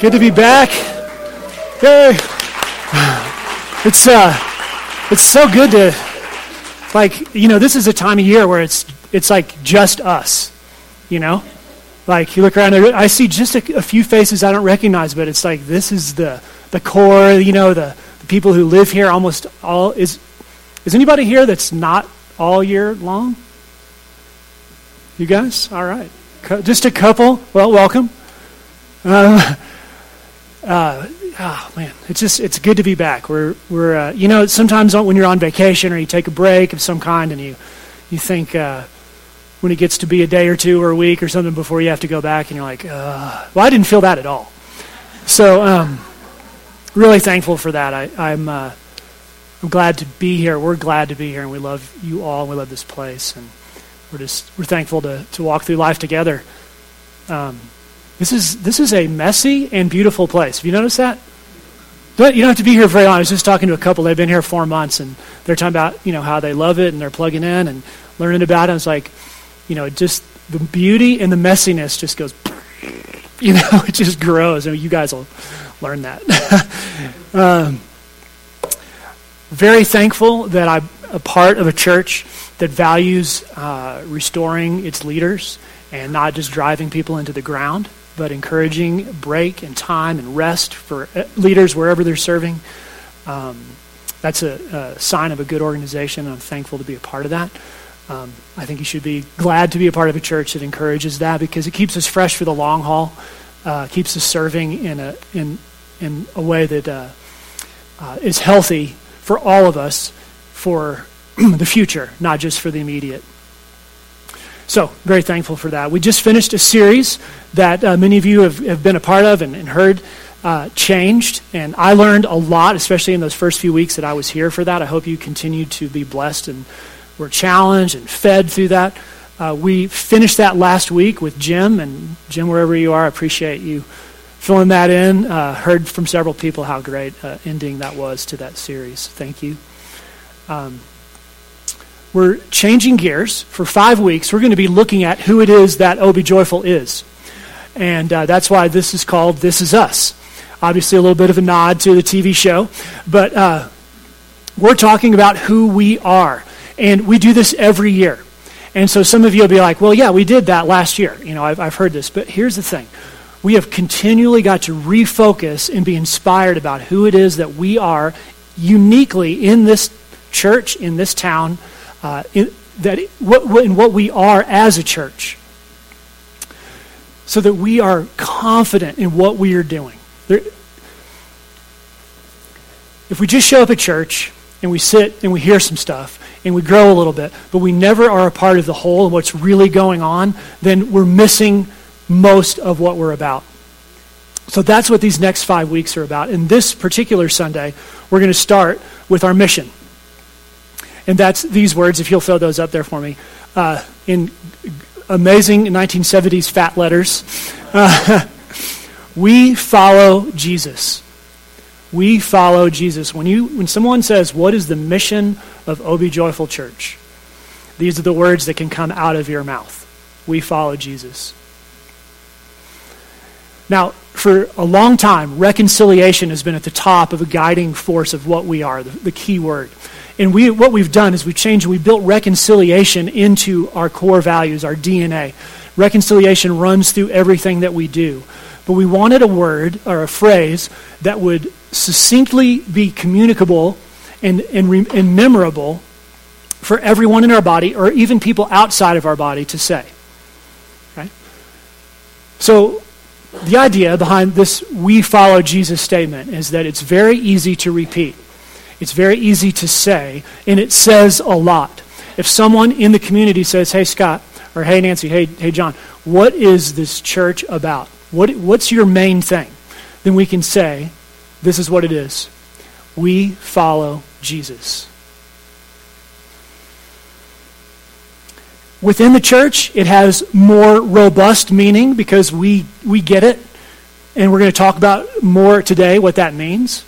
Good to be back. Yay! It's so good to, like, you know, this is a time of year where it's like just us, you know? Like, you look around, I see just a few faces I don't recognize, but it's like this is the core, you know, the people who live here almost all. Is anybody here that's not all year long? You guys? All right. Just a couple. Well, welcome. Oh man, it's good to be back. We're you know, sometimes when you're on vacation or you take a break of some kind and you think when it gets to be a day or two or a week or something before you have to go back and you're like, well, I didn't feel that at all. So really thankful for that. I'm glad to be here. We're glad to be here, and we love you all. And we love this place, and we're thankful to walk through life together. This is a messy and beautiful place. Have you noticed that? But you don't have to be here very long. I was just talking to a couple. They've been here 4 months, and they're talking about, you know, how they love it, and they're plugging in and learning about it. I was like, you know, just the beauty and the messiness just goes, you know, it just grows. I mean, you guys will learn that. Very thankful that I'm a part of a church that values restoring its leaders and not just driving people into the ground, but encouraging break and time and rest for leaders wherever they're serving. That's a sign of a good organization, and I'm thankful to be a part of that. I think you should be glad to be a part of a church that encourages that, because it keeps us fresh for the long haul, keeps us serving in a way that is healthy for all of us for the future, not just for the immediate. So, very thankful for that. We just finished a series that many of you have been a part of and heard, Changed. And I learned a lot, especially in those first few weeks that I was here for that. I hope you continue to be blessed and were challenged and fed through that. We finished that last week with Jim. And Jim, wherever you are, I appreciate you filling that in. Heard from several people how great ending that was to that series. Thank you. We're changing gears. For 5 weeks, we're going to be looking at who it is that Oh Be Joyful is. And that's why this is called This Is Us. Obviously a little bit of a nod to the TV show, but we're talking about who we are. And we do this every year. And so some of you will be like, well, yeah, we did that last year. You know, I've heard this, but here's the thing. We have continually got to refocus and be inspired about who it is that we are uniquely in this church, in this town, what we are as a church, so that we are confident in what we are doing. If we just show up at church and we sit and we hear some stuff and we grow a little bit, but we never are a part of the whole and what's really going on, then we're missing most of what we're about. So that's what these next 5 weeks are about. And this particular Sunday, we're going to start with our mission. And that's these words, if you'll throw those up there for me, in amazing 1970s fat letters. We follow Jesus. We follow Jesus. When someone says, what is the mission of Oh Be Joyful Church? These are the words that can come out of your mouth. We follow Jesus. Now, for a long time, reconciliation has been at the top of a guiding force of what we are, the key word. And what we've done is we've changed, we built reconciliation into our core values, our DNA. Reconciliation runs through everything that we do. But we wanted a word or a phrase that would succinctly be communicable and memorable for everyone in our body, or even people outside of our body to say. Right? So the idea behind this "we follow Jesus" statement is that it's very easy to repeat. It's very easy to say, and it says a lot. If someone in the community says, hey, Scott, or hey, Nancy, hey, John, what is this church about? What's your main thing? Then we can say, this is what it is. We follow Jesus. Within the church, it has more robust meaning because we get it, and we're going to talk about more today what that means.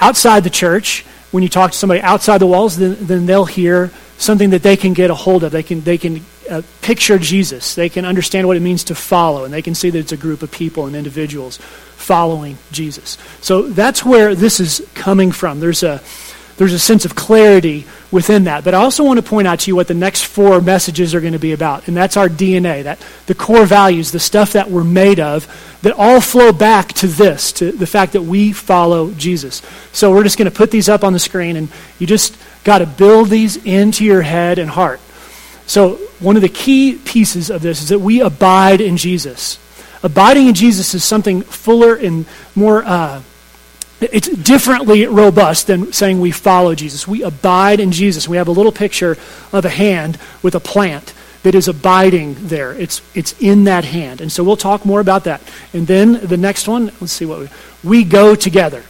Outside the church, when you talk to somebody outside the walls, then they'll hear something that they can get a hold of. They can picture Jesus. They can understand what it means to follow, and they can see that it's a group of people and individuals following Jesus. So that's where this is coming from. There's a sense of clarity within that. But I also want to point out to you what the next four messages are going to be about, and that's our DNA, that the core values, the stuff that we're made of, that all flow back to this, to the fact that we follow Jesus. So we're just going to put these up on the screen, and you just got to build these into your head and heart. So one of the key pieces of this is that we abide in Jesus. Abiding in Jesus is something fuller and more... It's differently robust than saying we follow Jesus. We abide in Jesus. We have a little picture of a hand with a plant that is abiding there. It's in that hand. And so we'll talk more about that. And then the next one, let's see what we go together.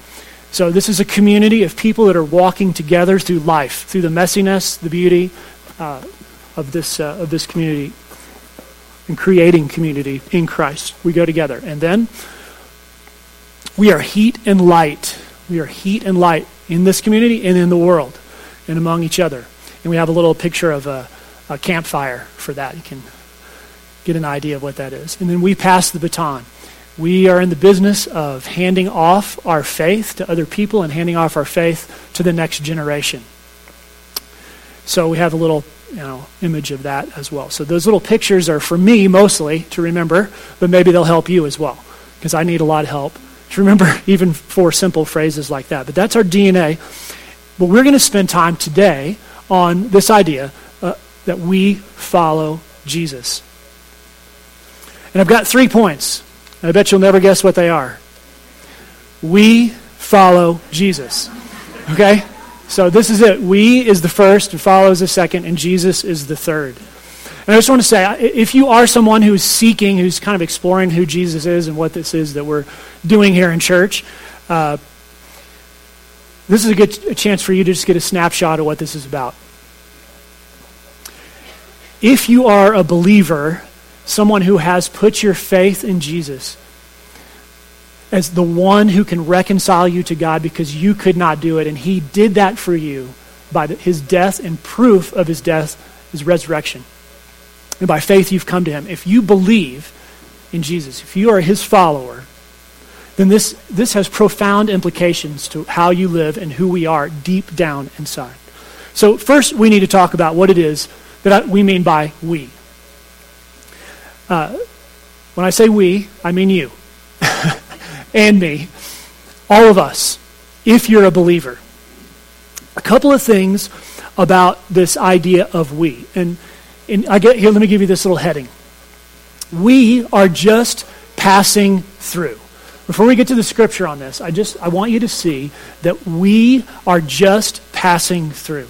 So this is a community of people that are walking together through life, through the messiness, the beauty of this community, and creating community in Christ. We go together. And then we are heat and light. We are heat and light in this community and in the world and among each other. And we have a little picture of a campfire for that. You can get an idea of what that is. And then we pass the baton. We are in the business of handing off our faith to other people and handing off our faith to the next generation. So we have a little image of that as well. So those little pictures are for me mostly to remember, but maybe they'll help you as well, because I need a lot of help to remember even four simple phrases like that. But that's our DNA. But we're going to spend time today on this idea that we follow Jesus. And I've got 3 points. I bet you'll never guess what they are. We follow Jesus. Okay? So this is it. We is the first, and follow is the second, and Jesus is the third. And I just want to say, if you are someone who's seeking, who's kind of exploring who Jesus is and what this is that we're doing here in church, this is a chance for you to just get a snapshot of what this is about. If you are a believer, someone who has put your faith in Jesus as the one who can reconcile you to God because you could not do it, and he did that for you by his death and proof of his death, his resurrection. And by faith you've come to him. If you believe in Jesus, if you are his follower, then this has profound implications to how you live and who we are deep down inside. So first we need to talk about what it is that we mean by we. When I say we, I mean you and me, all of us, if you're a believer. A couple of things about this idea of we. Let me give you this little heading. We are just passing through. Before we get to the scripture on this, I want you to see that we are just passing through.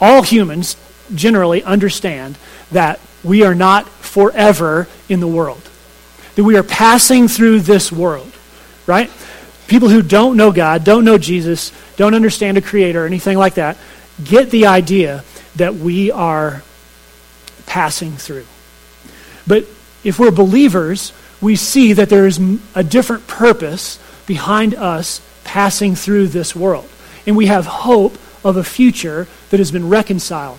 All humans generally understand that we are not forever in the world, that we are passing through this world, right? People who don't know God, don't know Jesus, don't understand a creator or anything like that, get the idea that we are passing through. But if we're believers, we see that there is a different purpose behind us passing through this world. And we have hope of a future that has been reconciled,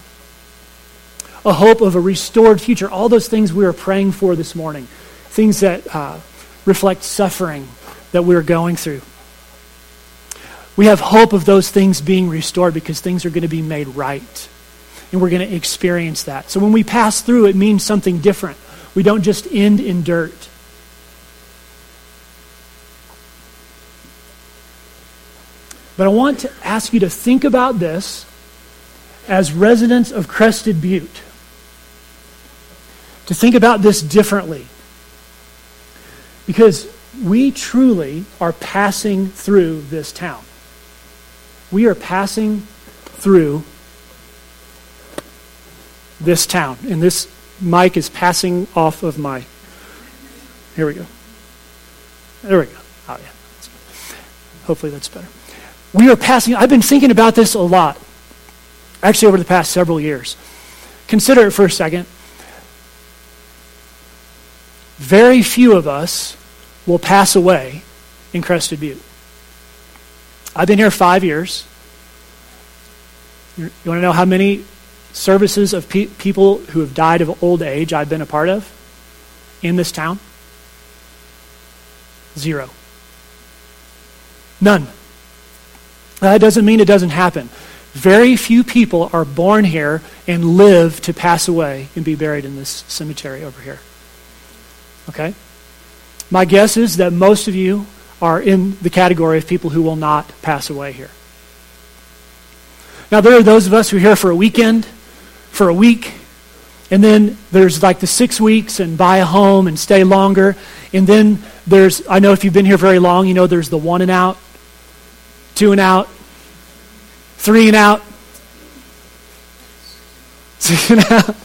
a hope of a restored future, all those things we are praying for this morning, things that reflect suffering that we're going through. We have hope of those things being restored because things are going to be made right. And we're going to experience that. So when we pass through, it means something different. We don't just end in dirt. But I want to ask you to think about this as residents of Crested Butte. To think about this differently. Because we truly are passing through this town. We are passing through this town. And this mic is passing off of my... Here we go. There we go. Oh, yeah. Hopefully that's better. We are passing... I've been thinking about this a lot, actually over the past several years. Consider it for a second. Very few of us will pass away in Crested Butte. I've been here 5 years. You want to know how many... services of people who have died of old age I've been a part of in this town? Zero. None. That doesn't mean it doesn't happen. Very few people are born here and live to pass away and be buried in this cemetery over here. Okay? My guess is that most of you are in the category of people who will not pass away here. Now, there are those of us who are here for a weekend, for a week, and then there's like the 6 weeks and buy a home and stay longer. And then there's, I know if you've been here very long, you know there's the 1 and out, 2 and out, 3 and out, 6 and out.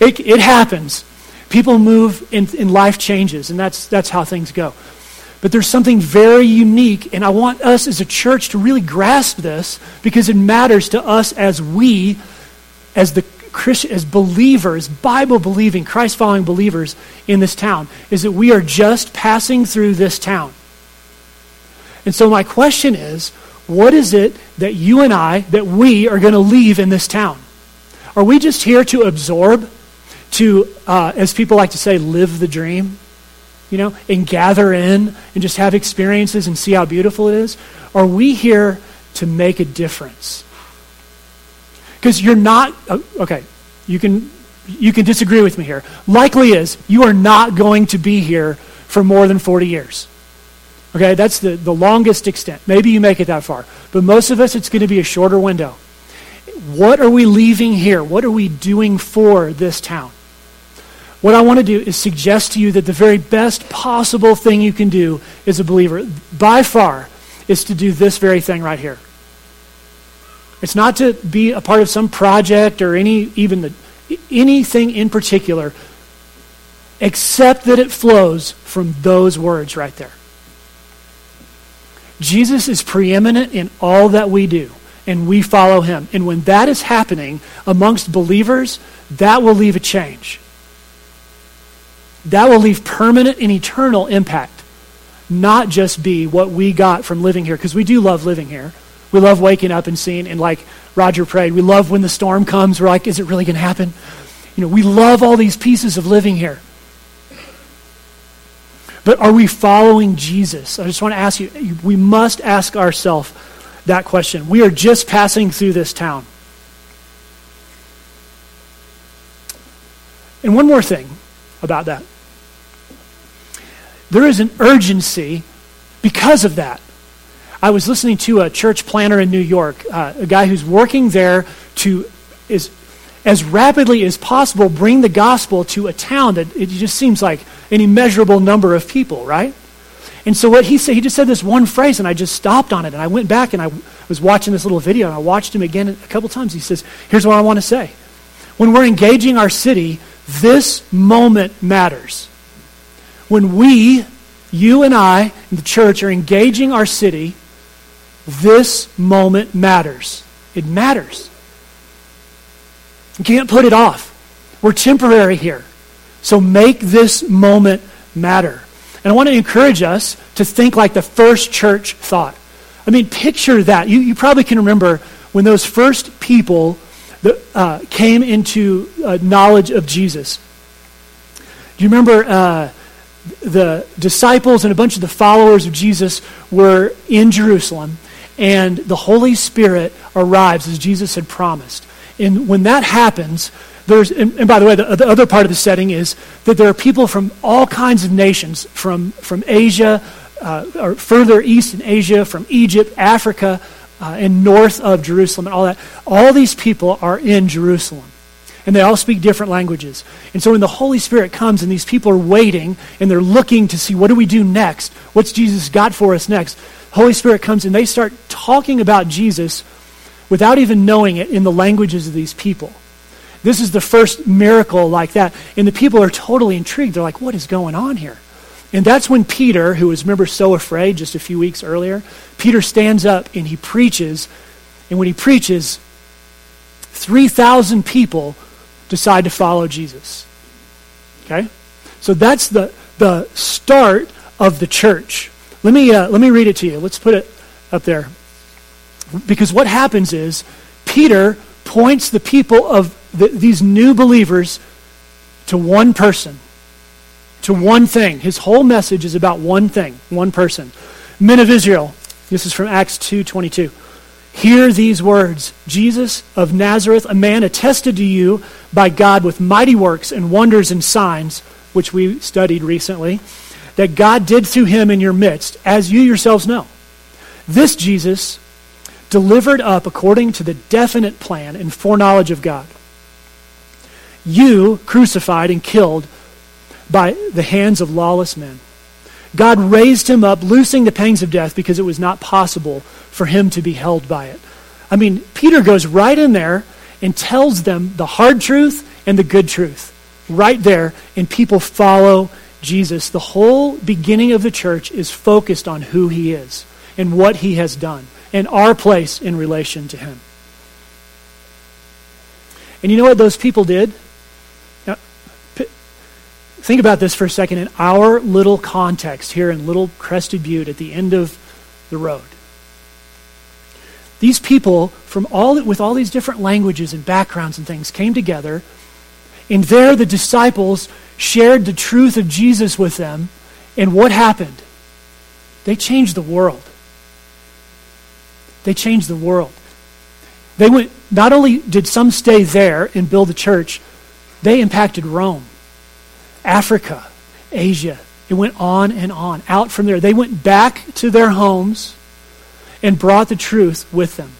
It happens. People move and life changes, and that's how things go. But there's something very unique, and I want us as a church to really grasp this because it matters to us as we, as the Christian, as believers, Bible-believing, Christ-following believers in this town, is that we are just passing through this town. And so my question is, what is it that you and I, that we are going to leave in this town? Are we just here to absorb, to, as people like to say, live the dream? You know, and gather in and just have experiences and see how beautiful it is? Are we here to make a difference? Because you're not, okay, you can disagree with me here. Likely is you are not going to be here for more than 40 years. Okay, that's the longest extent. Maybe you make it that far. But most of us, it's going to be a shorter window. What are we leaving here? What are we doing for this town? What I want to do is suggest to you that the very best possible thing you can do as a believer, by far, is to do this very thing right here. It's not to be a part of some project or anything in particular, except that it flows from those words right there. Jesus is preeminent in all that we do, and we follow him. And when that is happening amongst believers, that will leave a change. That will leave permanent and eternal impact, not just be what we got from living here, because we do love living here. We love waking up and seeing, and like Roger prayed, we love when the storm comes, we're like, is it really going to happen? You know, we love all these pieces of living here. But are we following Jesus? I just want to ask you, we must ask ourselves that question. We are just passing through this town. And one more thing about that. There is an urgency because of that. I was listening to a church planner in New York, a guy who's working there to, as rapidly as possible, bring the gospel to a town that it just seems like an immeasurable number of people, right? And so what he said, he just said this one phrase, and I just stopped on it, and I went back and I was watching this little video, and I watched him again a couple times. He says, here's what I want to say. When we're engaging our city, this moment matters. When we, you and I, and the church are engaging our city, this moment matters. It matters. You can't put it off. We're temporary here. So make this moment matter. And I want to encourage us to think like the first church thought. I mean, picture that. You probably can remember when those first people came into knowledge of Jesus. Do you remember the disciples and a bunch of the followers of Jesus were in Jerusalem, and the Holy Spirit arrives as Jesus had promised. And when that happens, and by the way, the other part of the setting is that there are people from all kinds of nations, from Asia, or further east in Asia, from Egypt, Africa, and north of Jerusalem and all that. All these people are in Jerusalem. And they all speak different languages. And so when the Holy Spirit comes and these people are waiting and they're looking to see what do we do next? What's Jesus got for us next? Holy Spirit comes and they start talking about Jesus without even knowing it in the languages of these people. This is the first miracle like that. And the people are totally intrigued. They're like, what is going on here? And that's when Peter, who was, remember, so afraid just a few weeks earlier, Peter stands up and he preaches. And when he preaches, 3,000 people decide to follow Jesus. Okay? So that's the start of the church. Let me read it to you. Let's put it up there. Because what happens is Peter points the people of these new believers to one person, to one thing. His whole message is about one thing, one person. Men of Israel, this is from Acts 2:22. Hear these words, Jesus of Nazareth, a man attested to you by God with mighty works and wonders and signs, which we studied recently, that God did through him in your midst, as you yourselves know. This Jesus, delivered up according to the definite plan and foreknowledge of God, you crucified and killed by the hands of lawless men. God raised him up, loosing the pangs of death, because it was not possible for him to be held by it. I mean, Peter goes right in there and tells them the hard truth and the good truth right there, and people follow Jesus. The whole beginning of the church is focused on who he is and what he has done and our place in relation to him. And you know what those people did? Now, think about this for a second in our little context here in Little Crested Butte at the end of the road. These people with all these different languages and backgrounds and things came together, and there the disciples shared the truth of Jesus with them, and what happened? They changed the world. They changed the world. They went. Not only did some stay there and build a church, they impacted Rome, Africa, Asia. It went on and on. Out from there, they went back to their homes and brought the truth with them.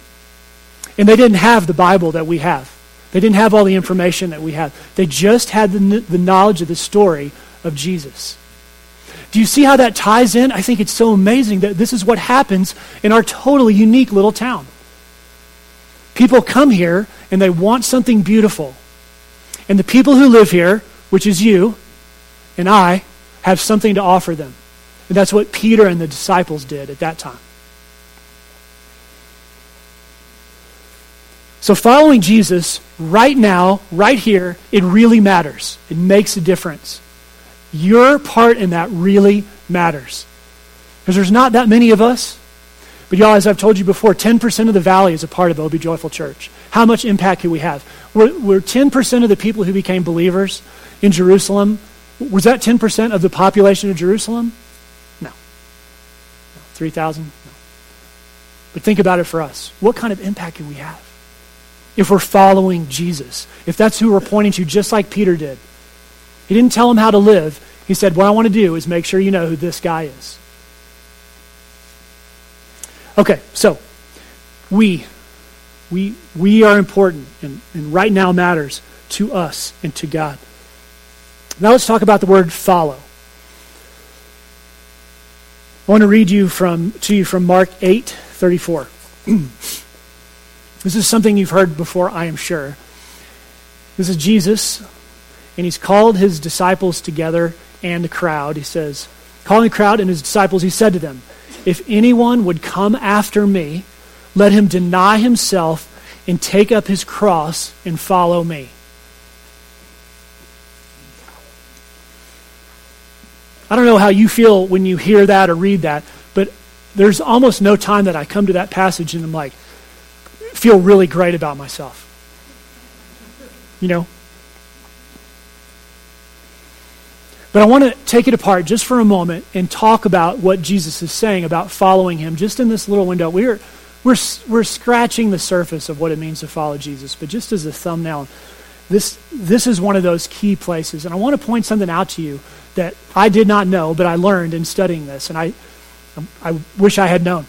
And they didn't have the Bible that we have. They didn't have all the information that we have. They just had the knowledge of the story of Jesus. Do you see how that ties in? I think it's so amazing that this is what happens in our totally unique little town. People come here and they want something beautiful. And the people who live here, which is you and I, have something to offer them. And that's what Peter and the disciples did at that time. So following Jesus right now, right here, it really matters. It makes a difference. Your part in that really matters. Because there's not that many of us. But y'all, as I've told you before, 10% of the valley is a part of OB Joyful Church. How much impact do we have? We're 10% of the people who became believers in Jerusalem. Was that 10% of the population of Jerusalem? No. 3,000? No. But think about it for us. What kind of impact do we have if we're following Jesus? If that's who we're pointing to, just like Peter did. He didn't tell them how to live. He said, what I want to do is make sure you know who this guy is. Okay, so we are important and right now matters to us and to God. Now let's talk about the word follow. I want to read to you from Mark 8:34. This is something you've heard before, I am sure. This is Jesus, and he's called his disciples together and the crowd. He says, calling the crowd and his disciples, he said to them, if anyone would come after me, let him deny himself and take up his cross and follow me. I don't know how you feel when you hear that or read that, but there's almost no time that I come to that passage and I'm like, feel really great about myself. You know? But I want to take it apart just for a moment and talk about what Jesus is saying about following him just in this little window. We're scratching the surface of what it means to follow Jesus, but just as a thumbnail, this is one of those key places. And I want to point something out to you that I did not know, but I learned in studying this, and I wish I had known.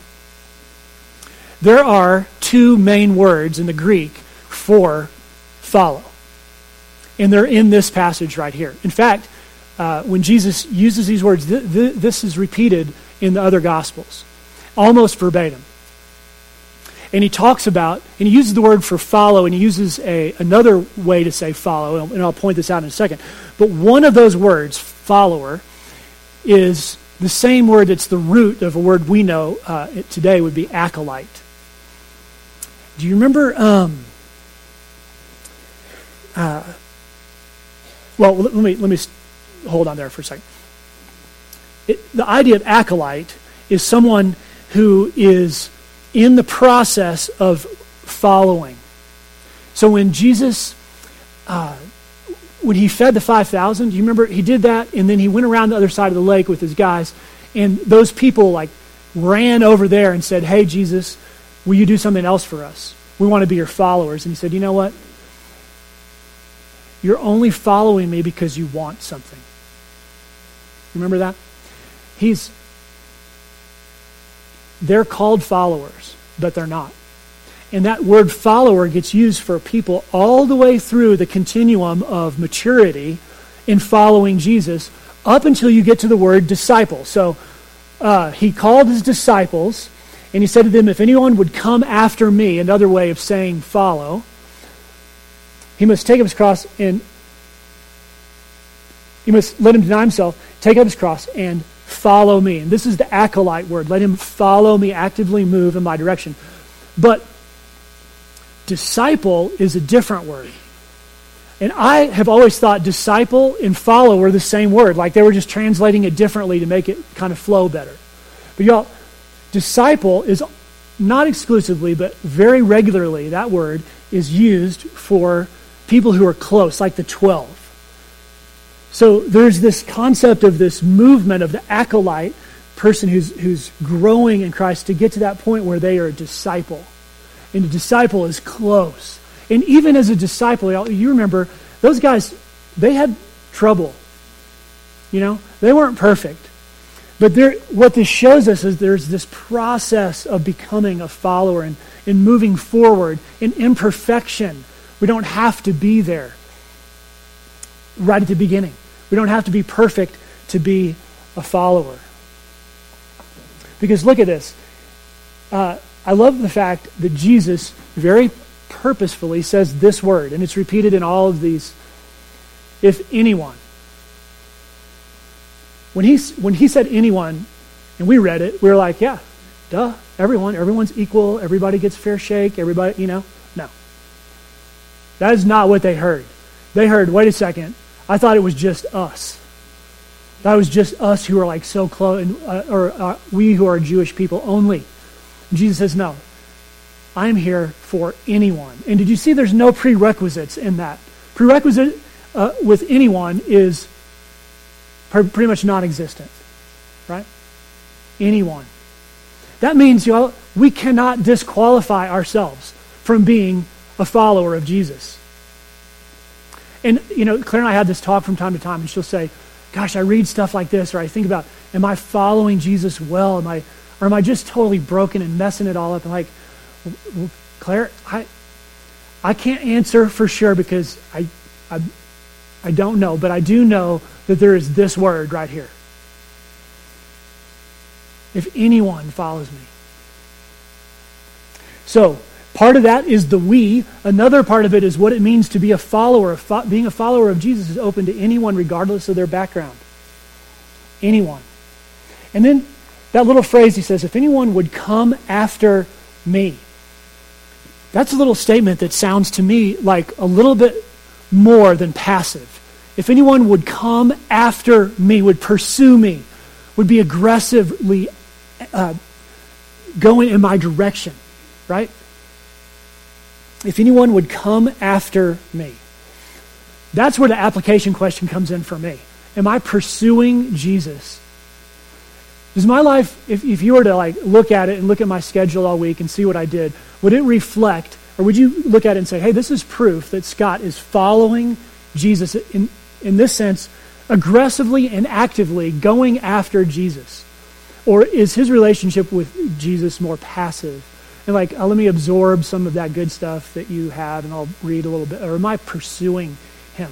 There are two main words in the Greek for follow, and they're in this passage right here. In fact, when Jesus uses these words, this is repeated in the other Gospels, almost verbatim. And he talks about, and he uses the word for follow, and he uses another way to say follow, and I'll point this out in a second. But one of those words, follower, is the same word that's the root of a word we know today would be acolyte. Do you remember... let me hold on there for a second. The idea of acolyte is someone who is in the process of following. So when Jesus when he fed the 5,000, you remember he did that, and then he went around the other side of the lake with his guys, and those people like ran over there and said, "Hey, Jesus, will you do something else for us? We want to be your followers." And he said, "You know what? You're only following me because you want something." Remember that? They're called followers, but they're not. And that word follower gets used for people all the way through the continuum of maturity in following Jesus up until you get to the word disciple. So he called his disciples and he said to them, "If anyone would come after me," another way of saying follow, "he must take up his cross and he must let him deny himself, take up his cross and follow me." And this is the acolyte word. Let him follow me, actively move in my direction. But disciple is a different word. And I have always thought disciple and follow are the same word. Like they were just translating it differently to make it kind of flow better. But y'all, disciple is not exclusively, but very regularly, that word is used for people who are close, like the 12. So there's this concept of this movement of the acolyte, person who's growing in Christ to get to that point where they are a disciple. And a disciple is close. And even as a disciple, you remember, those guys, they had trouble. You know, they weren't perfect. But what this shows us is there's this process of becoming a follower and moving forward in imperfection. We don't have to be there right at the beginning. We don't have to be perfect to be a follower. Because look at this. I love the fact that Jesus very purposefully says this word, and it's repeated in all of these. If anyone. When he said anyone, and we read it, we were like, yeah, duh, everyone's equal, everybody gets a fair shake, everybody, you know. No. That is not what they heard. They heard, wait a second, I thought it was just us. That was just us who are like so close, or we who are Jewish people only. Jesus says, no, I'm here for anyone. And did you see there's no prerequisites in that? Prerequisite with anyone is pretty much non-existent, right? Anyone. That means, y'all, we cannot disqualify ourselves from being a follower of Jesus. And, you know, Claire and I have this talk from time to time, and she'll say, gosh, I read stuff like this, or I think about, am I following Jesus well? Am I just totally broken and messing it all up? And like, well, Claire, I can't answer for sure because I don't know, but I do know that there is this word right here. If anyone follows me. So, part of that is the we. Another part of it is what it means to be a follower. Being a follower of Jesus is open to anyone regardless of their background. Anyone. And then that little phrase he says, if anyone would come after me. That's a little statement that sounds to me like a little bit more than passive. If anyone would come after me, would pursue me, would be aggressively going in my direction, right? If anyone would come after me. That's where the application question comes in for me. Am I pursuing Jesus? Does my life, if you were to like look at it and look at my schedule all week and see what I did, would it reflect, or would you look at it and say, hey, this is proof that Scott is following Jesus in this sense, aggressively and actively going after Jesus? Or is his relationship with Jesus more passive? And like, let me absorb some of that good stuff that you had and I'll read a little bit. Or am I pursuing him?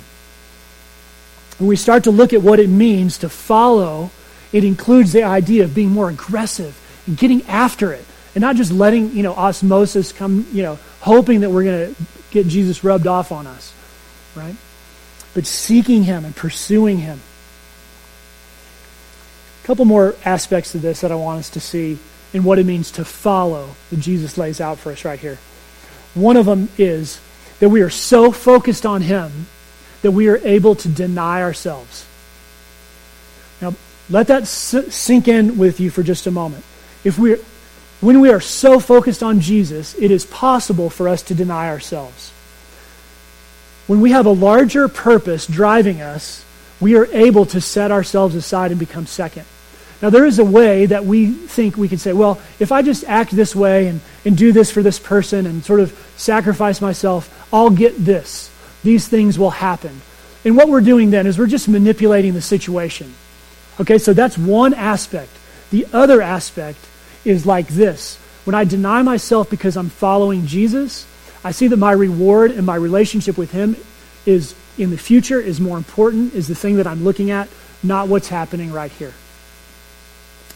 When we start to look at what it means to follow, it includes the idea of being more aggressive and getting after it and not just letting, you know, osmosis come, you know, hoping that we're going to get Jesus rubbed off on us, right? But seeking him and pursuing him. A couple more aspects of this that I want us to see in what it means to follow that Jesus lays out for us right here. One of them is that we are so focused on him that we are able to deny ourselves. Now, let that sink in with you for just a moment. When we are so focused on Jesus, it is possible for us to deny ourselves. When we have a larger purpose driving us, we are able to set ourselves aside and become second. Now, there is a way that we think we can say, well, if I just act this way and do this for this person and sort of sacrifice myself, I'll get this. These things will happen. And what we're doing then is we're just manipulating the situation. Okay, so that's one aspect. The other aspect is like this. When I deny myself because I'm following Jesus, I see that my reward and my relationship with him is in the future, is more important, is the thing that I'm looking at, not what's happening right here.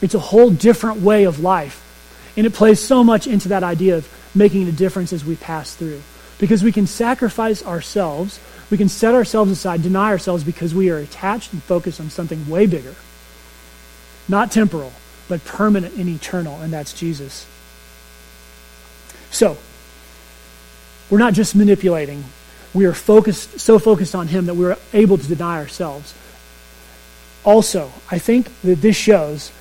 It's a whole different way of life. And it plays so much into that idea of making a difference as we pass through. Because we can sacrifice ourselves, we can set ourselves aside, deny ourselves, because we are attached and focused on something way bigger. Not temporal, but permanent and eternal, and that's Jesus. So, we're not just manipulating. We are so focused on him that we're able to deny ourselves. Also, I think that this shows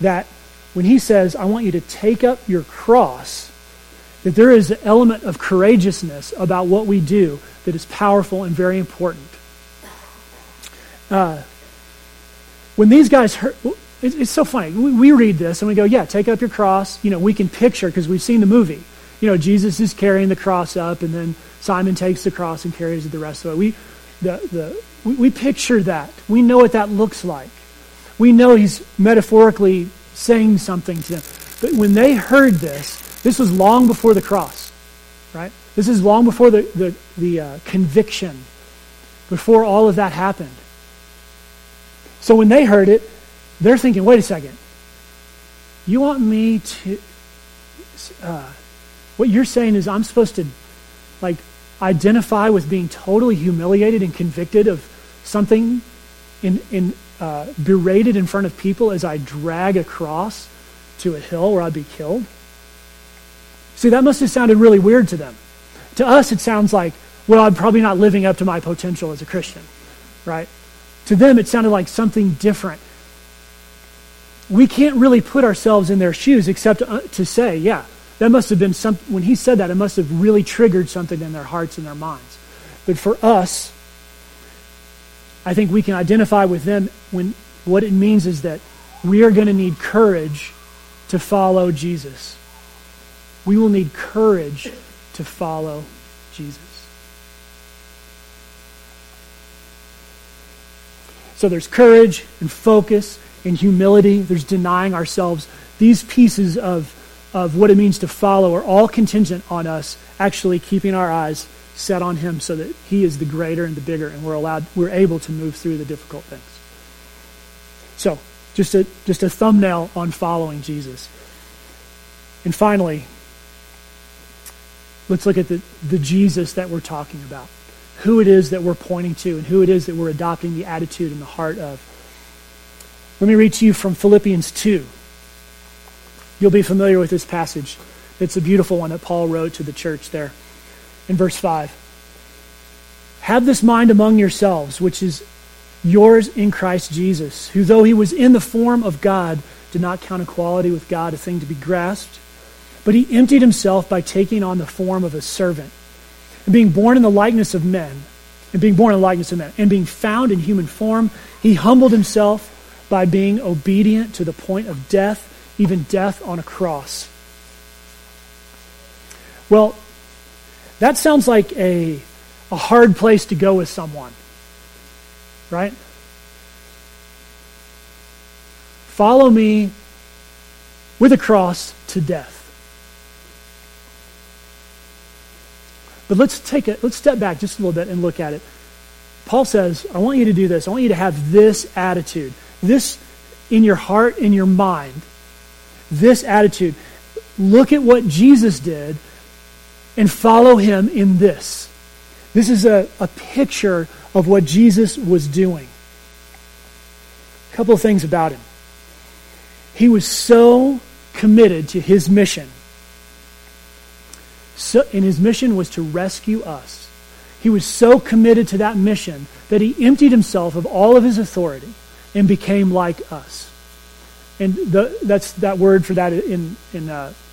that when he says, I want you to take up your cross, that there is an element of courageousness about what we do that is powerful and very important. When these guys heard, it's so funny. We read this and we go, yeah, take up your cross. You know, we can picture, because we've seen the movie. You know, Jesus is carrying the cross up, and then Simon takes the cross and carries it the rest of it. We picture that. We know what that looks like. We know he's metaphorically saying something to them. But when they heard this, this was long before the cross, right? This is long before the conviction, before all of that happened. So when they heard it, they're thinking, wait a second. You want me to... what you're saying is I'm supposed to like identify with being totally humiliated and convicted of something in berated in front of people as I drag a cross to a hill where I'd be killed? See, that must have sounded really weird to them. To us, it sounds like, well, I'm probably not living up to my potential as a Christian, right? To them, it sounded like something different. We can't really put ourselves in their shoes except to say, yeah, that must have been something, when he said that, it must have really triggered something in their hearts and their minds. But for us, I think we can identify with them when what it means is that we are going to need courage to follow Jesus. We will need courage to follow Jesus. So there's courage and focus and humility. There's denying ourselves. These pieces of what it means to follow are all contingent on us actually keeping our eyes set on him, so that he is the greater and the bigger, and we're able to move through the difficult things. So, just a thumbnail on following Jesus. And finally, let's look at the Jesus that we're talking about, who it is that we're pointing to, and who it is that we're adopting the attitude and the heart of. Let me read to you from Philippians 2. You'll be familiar with this passage. It's a beautiful one that Paul wrote to the church there. In verse 5, have this mind among yourselves, which is yours in Christ Jesus, who though he was in the form of God, did not count equality with God a thing to be grasped, but he emptied himself by taking on the form of a servant, and being born in the likeness of men, and being found in human form, he humbled himself by being obedient to the point of death, even death on a cross. Well, that sounds like a hard place to go with someone, right? Follow me with a cross to death. But let's step back just a little bit and look at it. Paul says, I want you to do this. I want you to have this attitude, this in your heart, in your mind, this attitude. Look at what Jesus did and follow him in this. This is a picture of what Jesus was doing. A couple of things about him. He was so committed to his mission. And his mission was to rescue us. He was so committed to that mission that he emptied himself of all of his authority and became like us. And that's that word for that in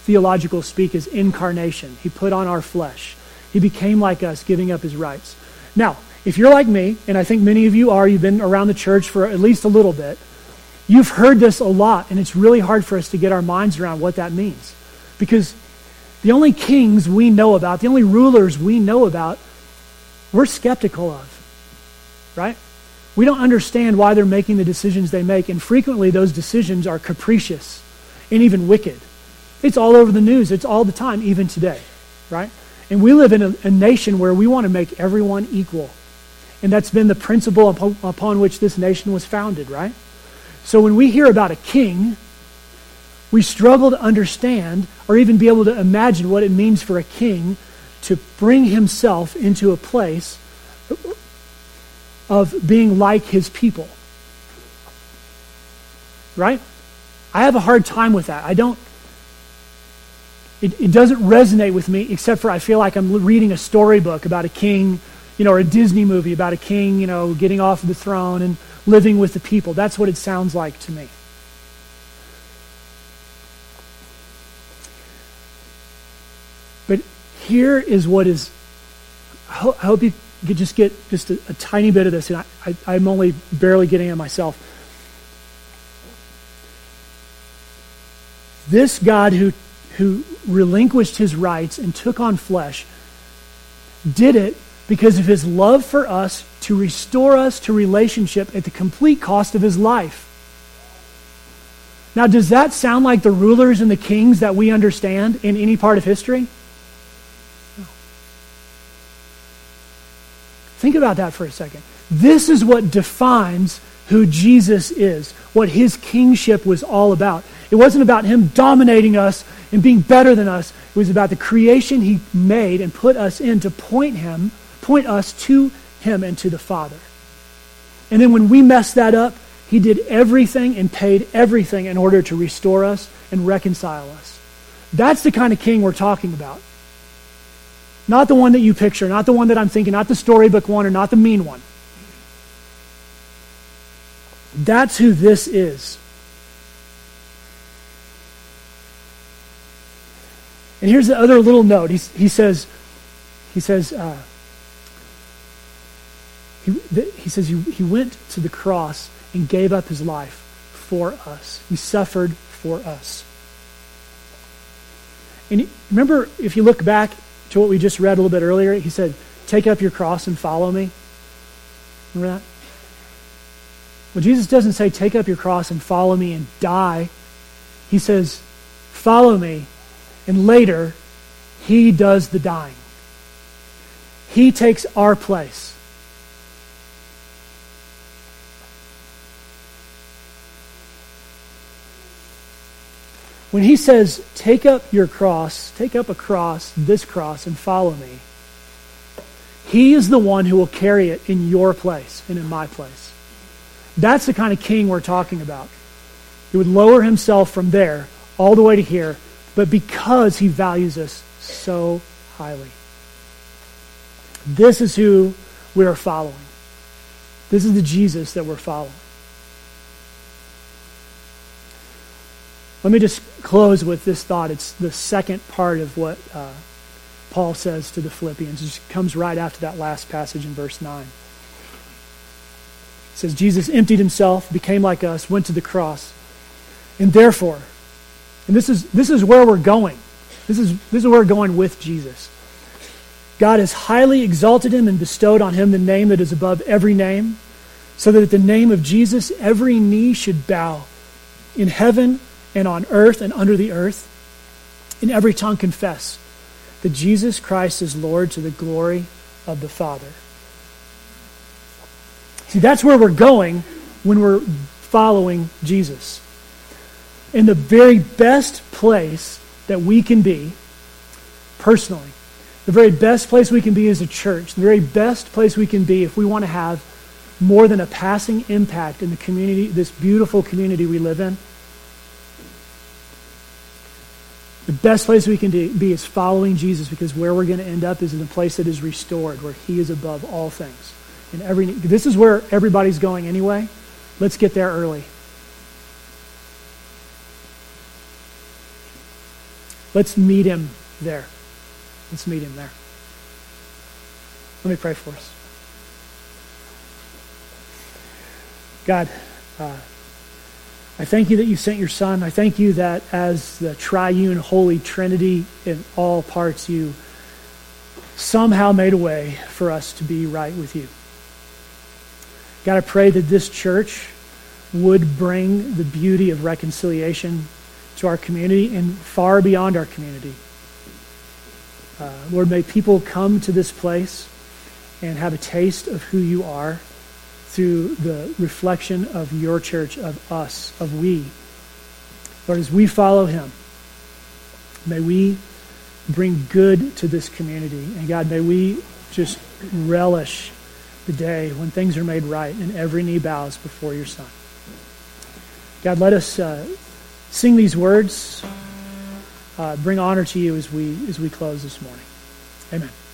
theological speak is incarnation. He put on our flesh. He became like us, giving up his rights. Now, if you're like me, and I think many of you are, you've been around the church for at least a little bit, you've heard this a lot, and it's really hard for us to get our minds around what that means. Because the only kings we know about, the only rulers we know about, we're skeptical of, right? We don't understand why they're making the decisions they make, and frequently those decisions are capricious and even wicked. It's all over the news. It's all the time, even today, right? And we live in a nation where we want to make everyone equal. And that's been the principle upon which this nation was founded, right? So when we hear about a king, we struggle to understand or even be able to imagine what it means for a king to bring himself into a place of being like his people, right? I have a hard time with that. It doesn't resonate with me, except for I feel like I'm reading a storybook about a king, or a Disney movie about a king, getting off the throne and living with the people. That's what it sounds like to me. But here is what is, I hope you could just get just a tiny bit of this, and I'm only barely getting it myself. This God who relinquished his rights and took on flesh, did it because of his love for us to restore us to relationship at the complete cost of his life. Now, does that sound like the rulers and the kings that we understand in any part of history? No. Think about that for a second. This is what defines who Jesus is, what his kingship was all about. It wasn't about him dominating us and being better than us. It was about the creation he made and put us in to point us to him and to the Father. And then when we messed that up, he did everything and paid everything in order to restore us and reconcile us. That's the kind of king we're talking about. Not the one that you picture, not the one that I'm thinking, not the storybook one, or not the mean one. That's who this is. And here's the other little note. He went to the cross and gave up his life for us. He suffered for us. And remember, if you look back to what we just read a little bit earlier, he said, "Take up your cross and follow me." Remember that? Well, Jesus doesn't say, "Take up your cross and follow me and die." He says, "Follow me," and later, he does the dying. He takes our place. When he says, take up this cross, and follow me, he is the one who will carry it in your place and in my place. That's the kind of king we're talking about. He would lower himself from there all the way to here, but because he values us so highly. This is who we are following. This is the Jesus that we're following. Let me just close with this thought. It's the second part of what Paul says to the Philippians. It just comes right after that last passage in verse 9. It says, Jesus emptied himself, became like us, went to the cross. And therefore, and this is where we're going. This is where we're going with Jesus. God has highly exalted him and bestowed on him the name that is above every name, so that at the name of Jesus every knee should bow in heaven and on earth and under the earth, and every tongue confess that Jesus Christ is Lord to the glory of the Father. See, that's where we're going when we're following Jesus. And the very best place that we can be, personally, the very best place we can be as a church, the very best place we can be if we want to have more than a passing impact in the community, this beautiful community we live in, the best place we can be is following Jesus, because where we're going to end up is in the place that is restored, where he is above all things. And this is where everybody's going anyway. Let's get there early. Let's meet him there. Let me pray for us. God, I thank you that you sent your Son. I thank you that as the triune Holy Trinity in all parts, you somehow made a way for us to be right with you. God, I pray that this church would bring the beauty of reconciliation to our community and far beyond our community. Lord, may people come to this place and have a taste of who you are through the reflection of your church, of us, of we. Lord, as we follow him, may we bring good to this community. And God, may we just relish the day when things are made right and every knee bows before your Son. God, let us sing these words, bring honor to you as we close this morning. Amen.